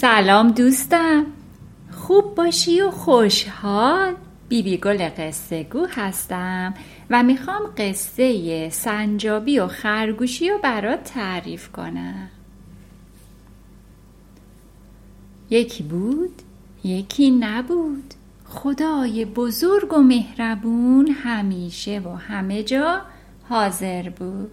سلام دوستم، خوب باشی و خوشحال. بیبی گل قصه گو هستم و میخوام قصه ی سنجابی و خرگوشی رو برات تعریف کنم. یکی بود، یکی نبود. خدای بزرگ و مهربون همیشه و همه جا حاضر بود.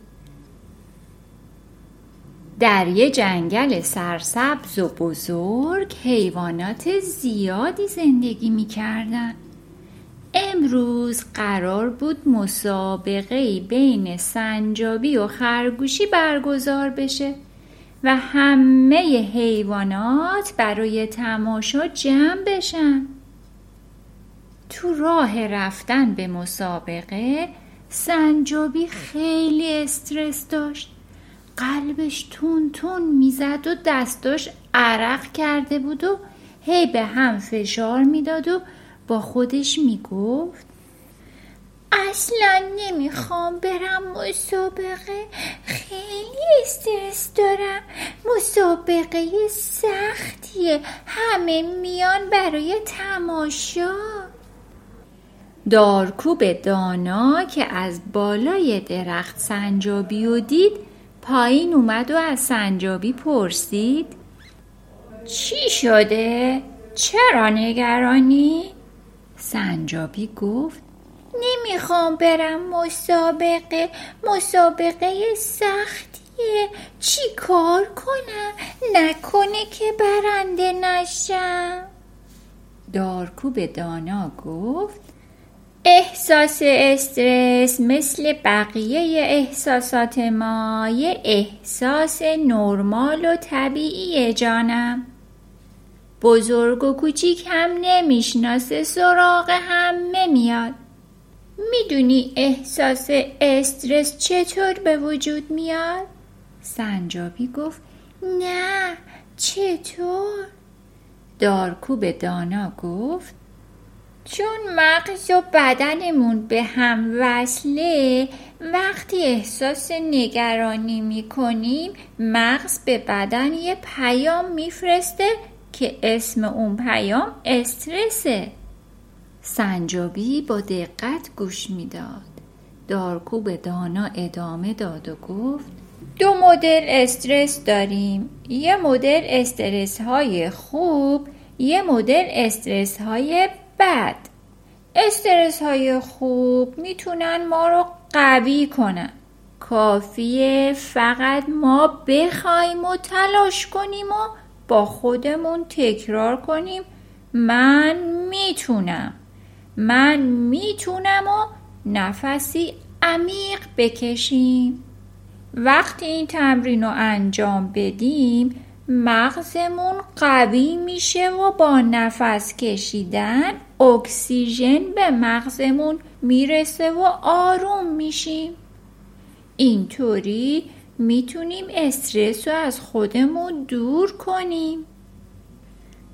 در یه جنگل سرسبز و بزرگ حیوانات زیادی زندگی می‌کردند. امروز قرار بود مسابقه بین سنجابی و خرگوشی برگزار بشه و همه حیوانات برای تماشا جمع بشن. تو راه رفتن به مسابقه سنجابی خیلی استرس داشت. قلبش تون تون میزد و دستاش عرق کرده بود و هی به هم فشار میداد و با خودش میگفت اصلا نمیخوام برم مسابقه، خیلی استرس دارم. مسابقه سختیه، همه میان برای تماشا. دارکوب دانا که از بالای درخت سنجابی رو دید پایین اومد و از سنجابی پرسید چی شده؟ چرا نگرانی؟ سنجابی گفت نمیخوام برم مسابقه سختیه، چی کار کنم؟ نکنه که برنده نشم. دارکوب دانا گفت احساس استرس مثل بقیه احساسات ما یه احساس نرمال و طبیعیه جانم. بزرگ و کوچیک هم نمیشناسه، سراغ همه میاد. میدونی احساس استرس چطور به وجود میاد؟ سنجابی گفت نه، چطور؟ دارکوب دانا گفت چون مغز و بدنمون به هم وصله، وقتی احساس نگرانی میکنیم مغز به بدن یه پیام میفرسته که اسم اون پیام استرسه. سنجابی با دقت گوش میداد. دارکوب دانا ادامه داد و گفت دو مدل استرس داریم، یه مدل استرس های خوب، یه مدل استرس های بد. استرس های خوب میتونن ما رو قوی کنن، کافیه فقط ما بخوایم و تلاش کنیم و با خودمون تکرار کنیم من میتونم و نفسی عمیق بکشیم. وقتی این تمرین رو انجام بدیم مغزمون قوی میشه و با نفس کشیدن اکسیژن به مغزمون میرسه و آروم میشیم. اینطوری میتونیم استرس رو از خودمون دور کنیم.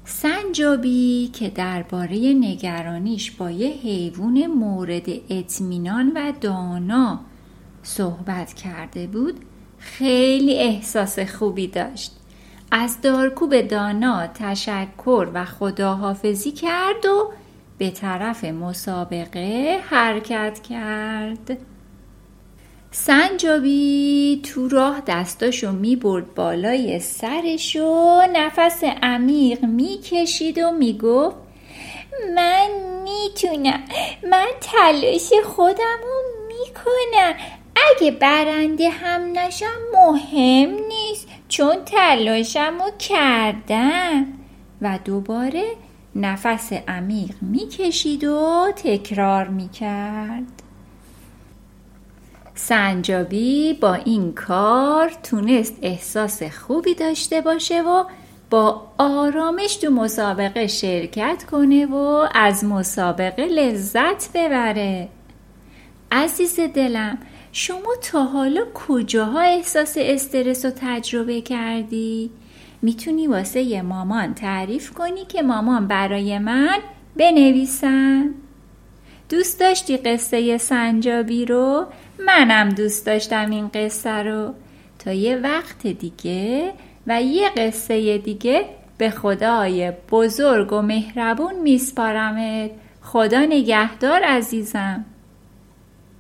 سنجابی که درباره نگرانیش با یه حیوان مورد اطمینان و دانا صحبت کرده بود خیلی احساس خوبی داشت. از دارکوب دانا تشکر و خداحافظی کرد و به طرف مسابقه حرکت کرد. سنجابی تو راه دستاشو میبرد بالای سرش و نفس عمیق میکشید و میگفت من میتونم، من تلاش خودمو میکنم. اگه برنده هم نشم مهم نیست، چون تلاشمو کردم. و دوباره نفس عمیق میکشید و تکرار میکرد. سنجابی با این کار تونست احساس خوبی داشته باشه و با آرامش تو مسابقه شرکت کنه و از مسابقه لذت ببره. عزیز دلم، شما تا حالا کجاها احساس استرس رو تجربه کردی؟ میتونی واسه یه مامان تعریف کنی که مامان برای من بنویسن. دوست داشتی قصه سنجابی رو؟ منم دوست داشتم این قصه رو. تا یه وقت دیگه و یه قصه دیگه به خدای بزرگ و مهربون میسپارمت. خدا نگهدار عزیزم.